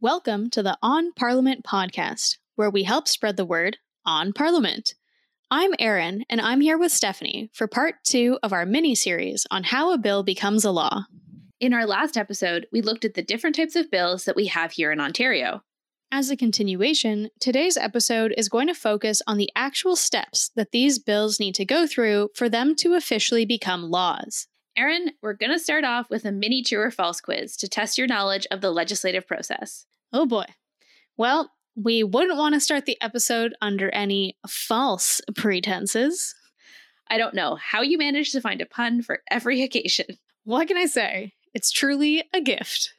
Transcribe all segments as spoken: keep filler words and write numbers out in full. Welcome to the On Parliament podcast, where we help spread the word on Parliament. I'm Erin, and I'm here with Stephanie for part two of our mini-series on how a bill becomes a law. In our last episode, we looked at the different types of bills that we have here in Ontario. As a continuation, today's episode is going to focus on the actual steps that these bills need to go through for them to officially become laws. Erin, we're going to start off with a mini true or false quiz to test your knowledge of the legislative process. Oh boy. Well, we wouldn't want to start the episode under any false pretenses. I don't know how you managed to find a pun for every occasion. What can I say? It's truly a gift.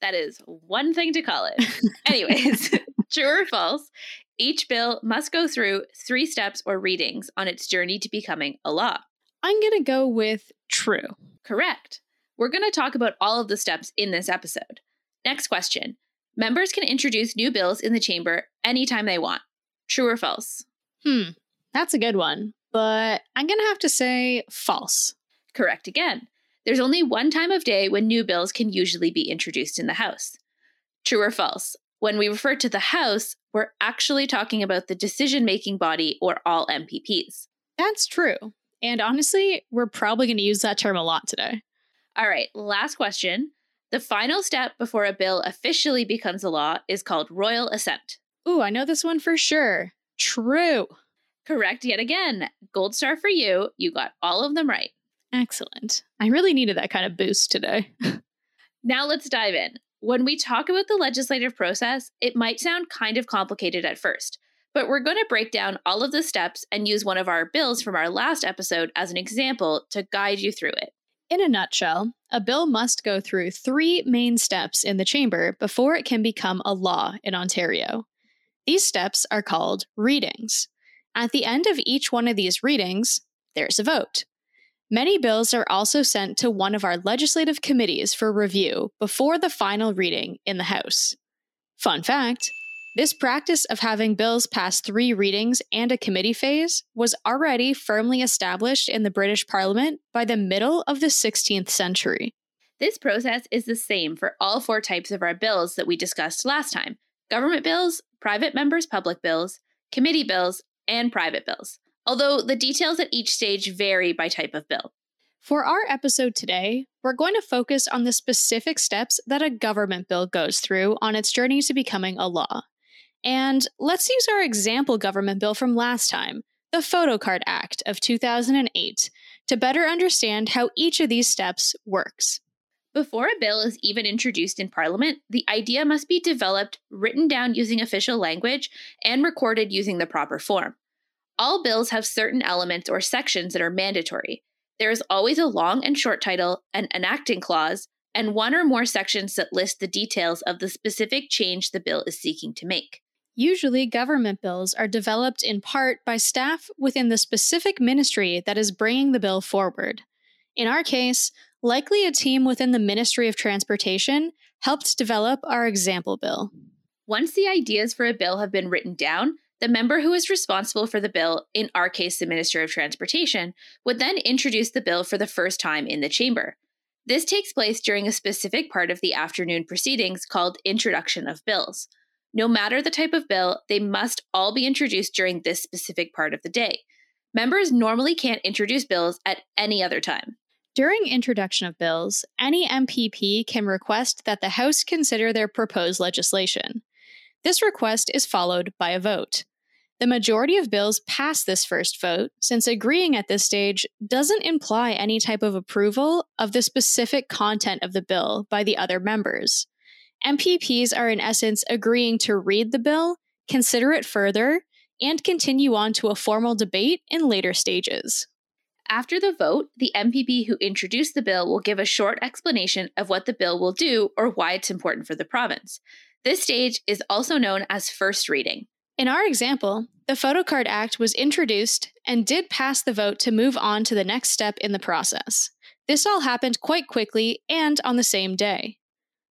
That is one thing to call it. Anyways, true or false, each bill must go through three steps or readings on its journey to becoming a law. I'm going to go with true. Correct. We're going to talk about all of the steps in this episode. Next question. Members can introduce new bills in the chamber anytime they want. True or false? Hmm, that's a good one, but I'm going to have to say false. Correct again. There's only one time of day when new bills can usually be introduced in the House. True or false? When we refer to the House, we're actually talking about the decision-making body or all M P Ps. That's true. And honestly, we're probably going to use that term a lot today. All right, last question. The final step before a bill officially becomes a law is called royal assent. Ooh, I know this one for sure. True. Correct yet again. Gold star for you. You got all of them right. Excellent. I really needed that kind of boost today. Now let's dive in. When we talk about the legislative process, it might sound kind of complicated at first, but we're going to break down all of the steps and use one of our bills from our last episode as an example to guide you through it. In a nutshell, a bill must go through three main steps in the chamber before it can become a law in Ontario. These steps are called readings. At the end of each one of these readings, there's a vote. Many bills are also sent to one of our legislative committees for review before the final reading in the House. Fun fact, this practice of having bills pass three readings and a committee phase was already firmly established in the British Parliament by the middle of the sixteenth century. This process is the same for all four types of our bills that we discussed last time: government bills, private members' public bills, committee bills, and private bills, although the details at each stage vary by type of bill. For our episode today, we're going to focus on the specific steps that a government bill goes through on its journey to becoming a law. And let's use our example government bill from last time, the Photo Card Act of two thousand eight, to better understand how each of these steps works. Before a bill is even introduced in Parliament, the idea must be developed, written down using official language, and recorded using the proper form. All bills have certain elements or sections that are mandatory. There is always a long and short title, an enacting clause, and one or more sections that list the details of the specific change the bill is seeking to make. Usually, government bills are developed in part by staff within the specific ministry that is bringing the bill forward. In our case, likely a team within the Ministry of Transportation helped develop our example bill. Once the ideas for a bill have been written down, the member who is responsible for the bill, in our case the Minister of Transportation, would then introduce the bill for the first time in the chamber. This takes place during a specific part of the afternoon proceedings called introduction of bills. No matter the type of bill, they must all be introduced during this specific part of the day. Members normally can't introduce bills at any other time. During introduction of bills, any M P P can request that the House consider their proposed legislation. This request is followed by a vote. The majority of bills pass this first vote, since agreeing at this stage doesn't imply any type of approval of the specific content of the bill by the other members. M P Ps are in essence agreeing to read the bill, consider it further, and continue on to a formal debate in later stages. After the vote, the M P P who introduced the bill will give a short explanation of what the bill will do or why it's important for the province. This stage is also known as first reading. In our example, the Photo Card Act was introduced and did pass the vote to move on to the next step in the process. This all happened quite quickly and on the same day.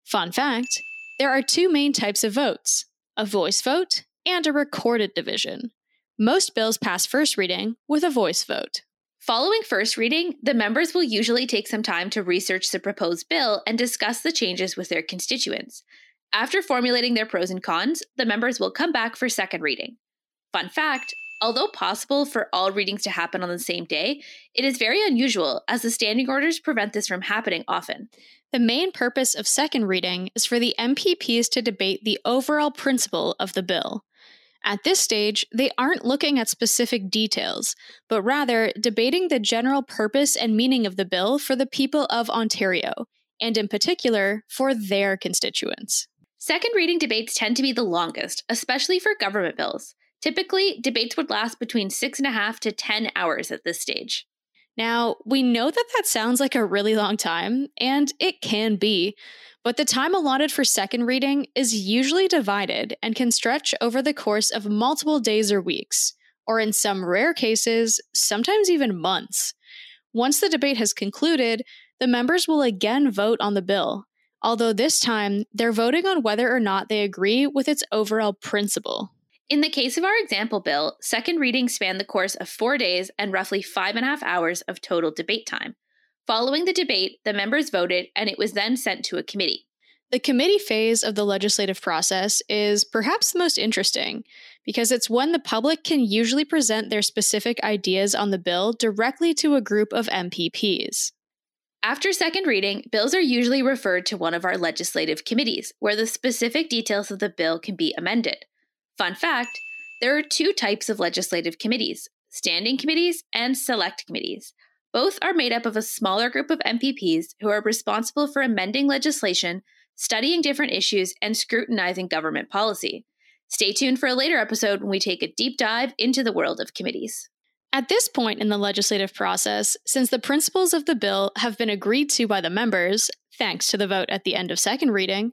Fun fact, there are two main types of votes, a voice vote and a recorded division. Most bills pass first reading with a voice vote. Following first reading, the members will usually take some time to research the proposed bill and discuss the changes with their constituents. After formulating their pros and cons, the members will come back for second reading. Fun fact, although possible for all readings to happen on the same day, it is very unusual as the standing orders prevent this from happening often. The main purpose of second reading is for the M P Ps to debate the overall principle of the bill. At this stage, they aren't looking at specific details, but rather debating the general purpose and meaning of the bill for the people of Ontario, and in particular, for their constituents. Second reading debates tend to be the longest, especially for government bills. Typically, debates would last between six and a half to ten hours at this stage. Now, we know that that sounds like a really long time, and it can be, but the time allotted for second reading is usually divided and can stretch over the course of multiple days or weeks, or in some rare cases, sometimes even months. Once the debate has concluded, the members will again vote on the bill, although this time they're voting on whether or not they agree with its overall principle. In the case of our example bill, second reading spanned the course of four days and roughly five and a half hours of total debate time. Following the debate, the members voted, and it was then sent to a committee. The committee phase of the legislative process is perhaps the most interesting, because it's when the public can usually present their specific ideas on the bill directly to a group of M P Ps. After second reading, bills are usually referred to one of our legislative committees, where the specific details of the bill can be amended. Fun fact, there are two types of legislative committees, standing committees and select committees. Both are made up of a smaller group of M P Ps who are responsible for amending legislation, studying different issues, and scrutinizing government policy. Stay tuned for a later episode when we take a deep dive into the world of committees. At this point in the legislative process, since the principles of the bill have been agreed to by the members, thanks to the vote at the end of second reading,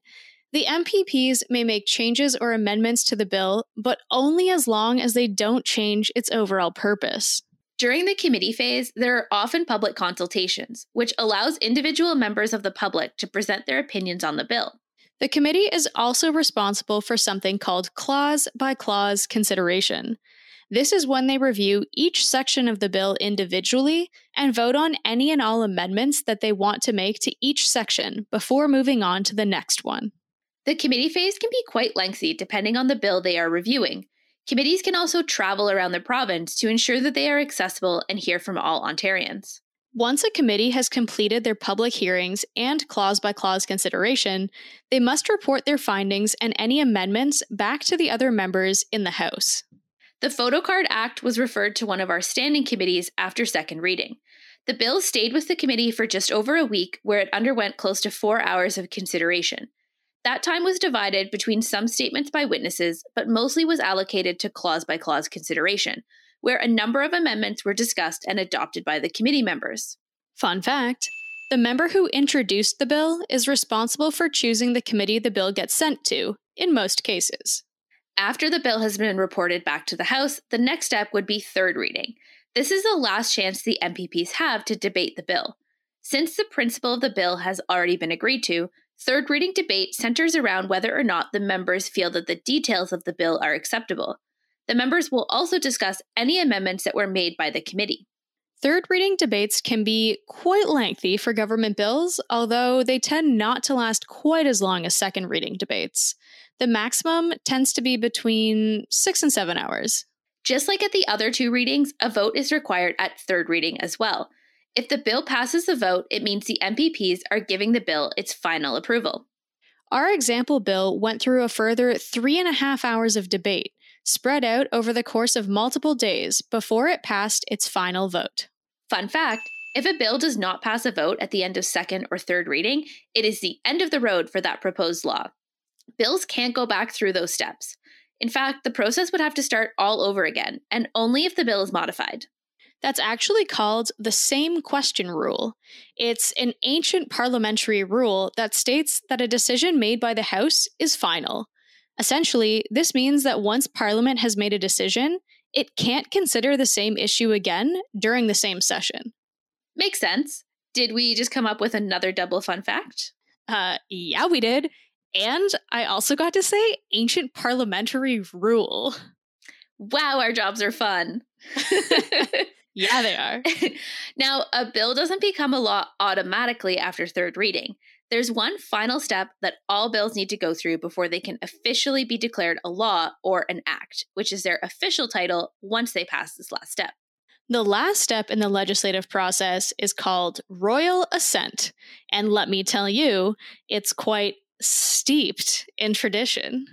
the M P Ps may make changes or amendments to the bill, but only as long as they don't change its overall purpose. During the committee phase, there are often public consultations, which allows individual members of the public to present their opinions on the bill. The committee is also responsible for something called clause-by-clause consideration. This is when they review each section of the bill individually and vote on any and all amendments that they want to make to each section before moving on to the next one. The committee phase can be quite lengthy depending on the bill they are reviewing. Committees can also travel around the province to ensure that they are accessible and hear from all Ontarians. Once a committee has completed their public hearings and clause-by-clause consideration, they must report their findings and any amendments back to the other members in the House. The Photo Card Act was referred to one of our standing committees after second reading. The bill stayed with the committee for just over a week, where it underwent close to four hours of consideration. That time was divided between some statements by witnesses, but mostly was allocated to clause-by-clause consideration, where a number of amendments were discussed and adopted by the committee members. Fun fact, the member who introduced the bill is responsible for choosing the committee the bill gets sent to, in most cases. After the bill has been reported back to the House, the next step would be third reading. This is the last chance the M P Ps have to debate the bill. Since the principle of the bill has already been agreed to, third reading debate centers around whether or not the members feel that the details of the bill are acceptable. The members will also discuss any amendments that were made by the committee. Third reading debates can be quite lengthy for government bills, although they tend not to last quite as long as second reading debates. The maximum tends to be between six and seven hours. Just like at the other two readings, a vote is required at third reading as well. If the bill passes the vote, it means the M P Ps are giving the bill its final approval. Our example bill went through a further three and a half hours of debate, spread out over the course of multiple days before it passed its final vote. Fun fact, if a bill does not pass a vote at the end of second or third reading, it is the end of the road for that proposed law. Bills can't go back through those steps. In fact, the process would have to start all over again, and only if the bill is modified. That's actually called the same question rule. It's an ancient parliamentary rule that states that a decision made by the House is final. Essentially, this means that once Parliament has made a decision, it can't consider the same issue again during the same session. Makes sense. Did we just come up with another double fun fact? Uh, yeah, we did. And I also got to say ancient parliamentary rule. Wow, our jobs are fun. Yeah, they are. Now, a bill doesn't become a law automatically after third reading. There's one final step that all bills need to go through before they can officially be declared a law or an act, which is their official title once they pass this last step. The last step in the legislative process is called royal assent. And let me tell you, it's quite steeped in tradition.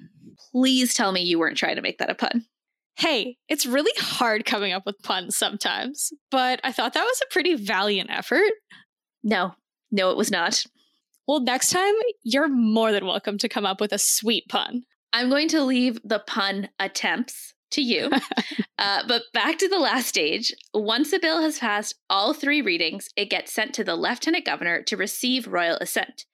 Please tell me you weren't trying to make that a pun. Hey, it's really hard coming up with puns sometimes, but I thought that was a pretty valiant effort. No, no, it was not. Well, next time, you're more than welcome to come up with a sweet pun. I'm going to leave the pun attempts to you. uh, but back to the last stage. Once a bill has passed all three readings, it gets sent to the Lieutenant Governor to receive royal assent.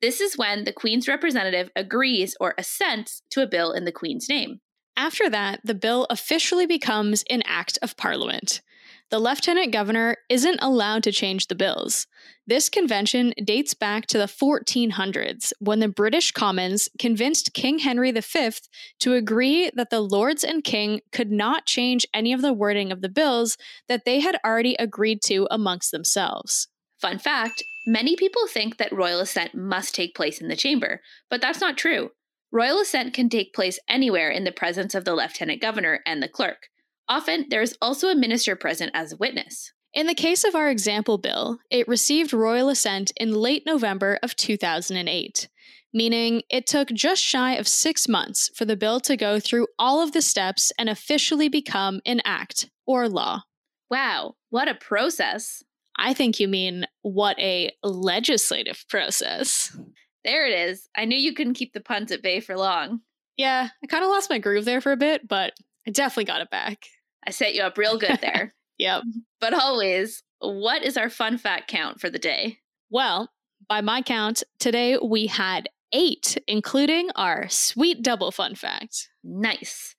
This is when the Queen's representative agrees or assents to a bill in the Queen's name. After that, the bill officially becomes an act of Parliament. The Lieutenant Governor isn't allowed to change the bills. This convention dates back to the fourteen hundreds, when the British Commons convinced King Henry the Fifth to agree that the Lords and King could not change any of the wording of the bills that they had already agreed to amongst themselves. Fun fact, many people think that royal assent must take place in the chamber, but that's not true. Royal assent can take place anywhere in the presence of the Lieutenant Governor and the clerk. Often, there is also a minister present as a witness. In the case of our example bill, it received royal assent in late November of two thousand eight, meaning it took just shy of six months for the bill to go through all of the steps and officially become an act or law. Wow, what a process. I think you mean what a legislative process. There it is. I knew you couldn't keep the puns at bay for long. Yeah, I kind of lost my groove there for a bit, but I definitely got it back. I set you up real good there. Yep. But always, what is our fun fact count for the day? Well, by my count, today we had eight, including our sweet double fun fact. Nice.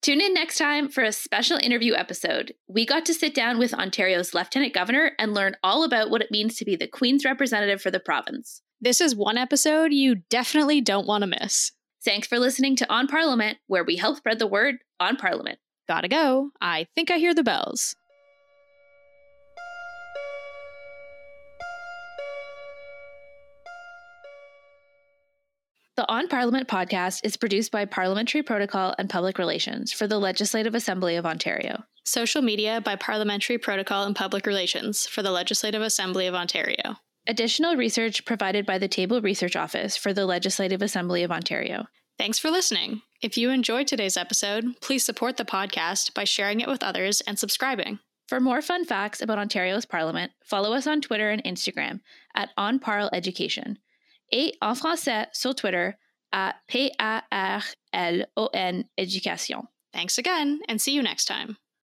Tune in next time for a special interview episode. We got to sit down with Ontario's Lieutenant Governor and learn all about what it means to be the Queen's representative for the province. This is one episode you definitely don't want to miss. Thanks for listening to On Parliament, where we help spread the word on Parliament. Gotta go. I think I hear the bells. The On Parliament podcast is produced by Parliamentary Protocol and Public Relations for the Legislative Assembly of Ontario. Social media by Parliamentary Protocol and Public Relations for the Legislative Assembly of Ontario. Additional research provided by the Table Research Office for the Legislative Assembly of Ontario. Thanks for listening. If you enjoyed today's episode, please support the podcast by sharing it with others and subscribing. For more fun facts about Ontario's Parliament, follow us on Twitter and Instagram at OnParlEducation. Et en français sur Twitter at P A R L O N Education. Thanks again, and see you next time.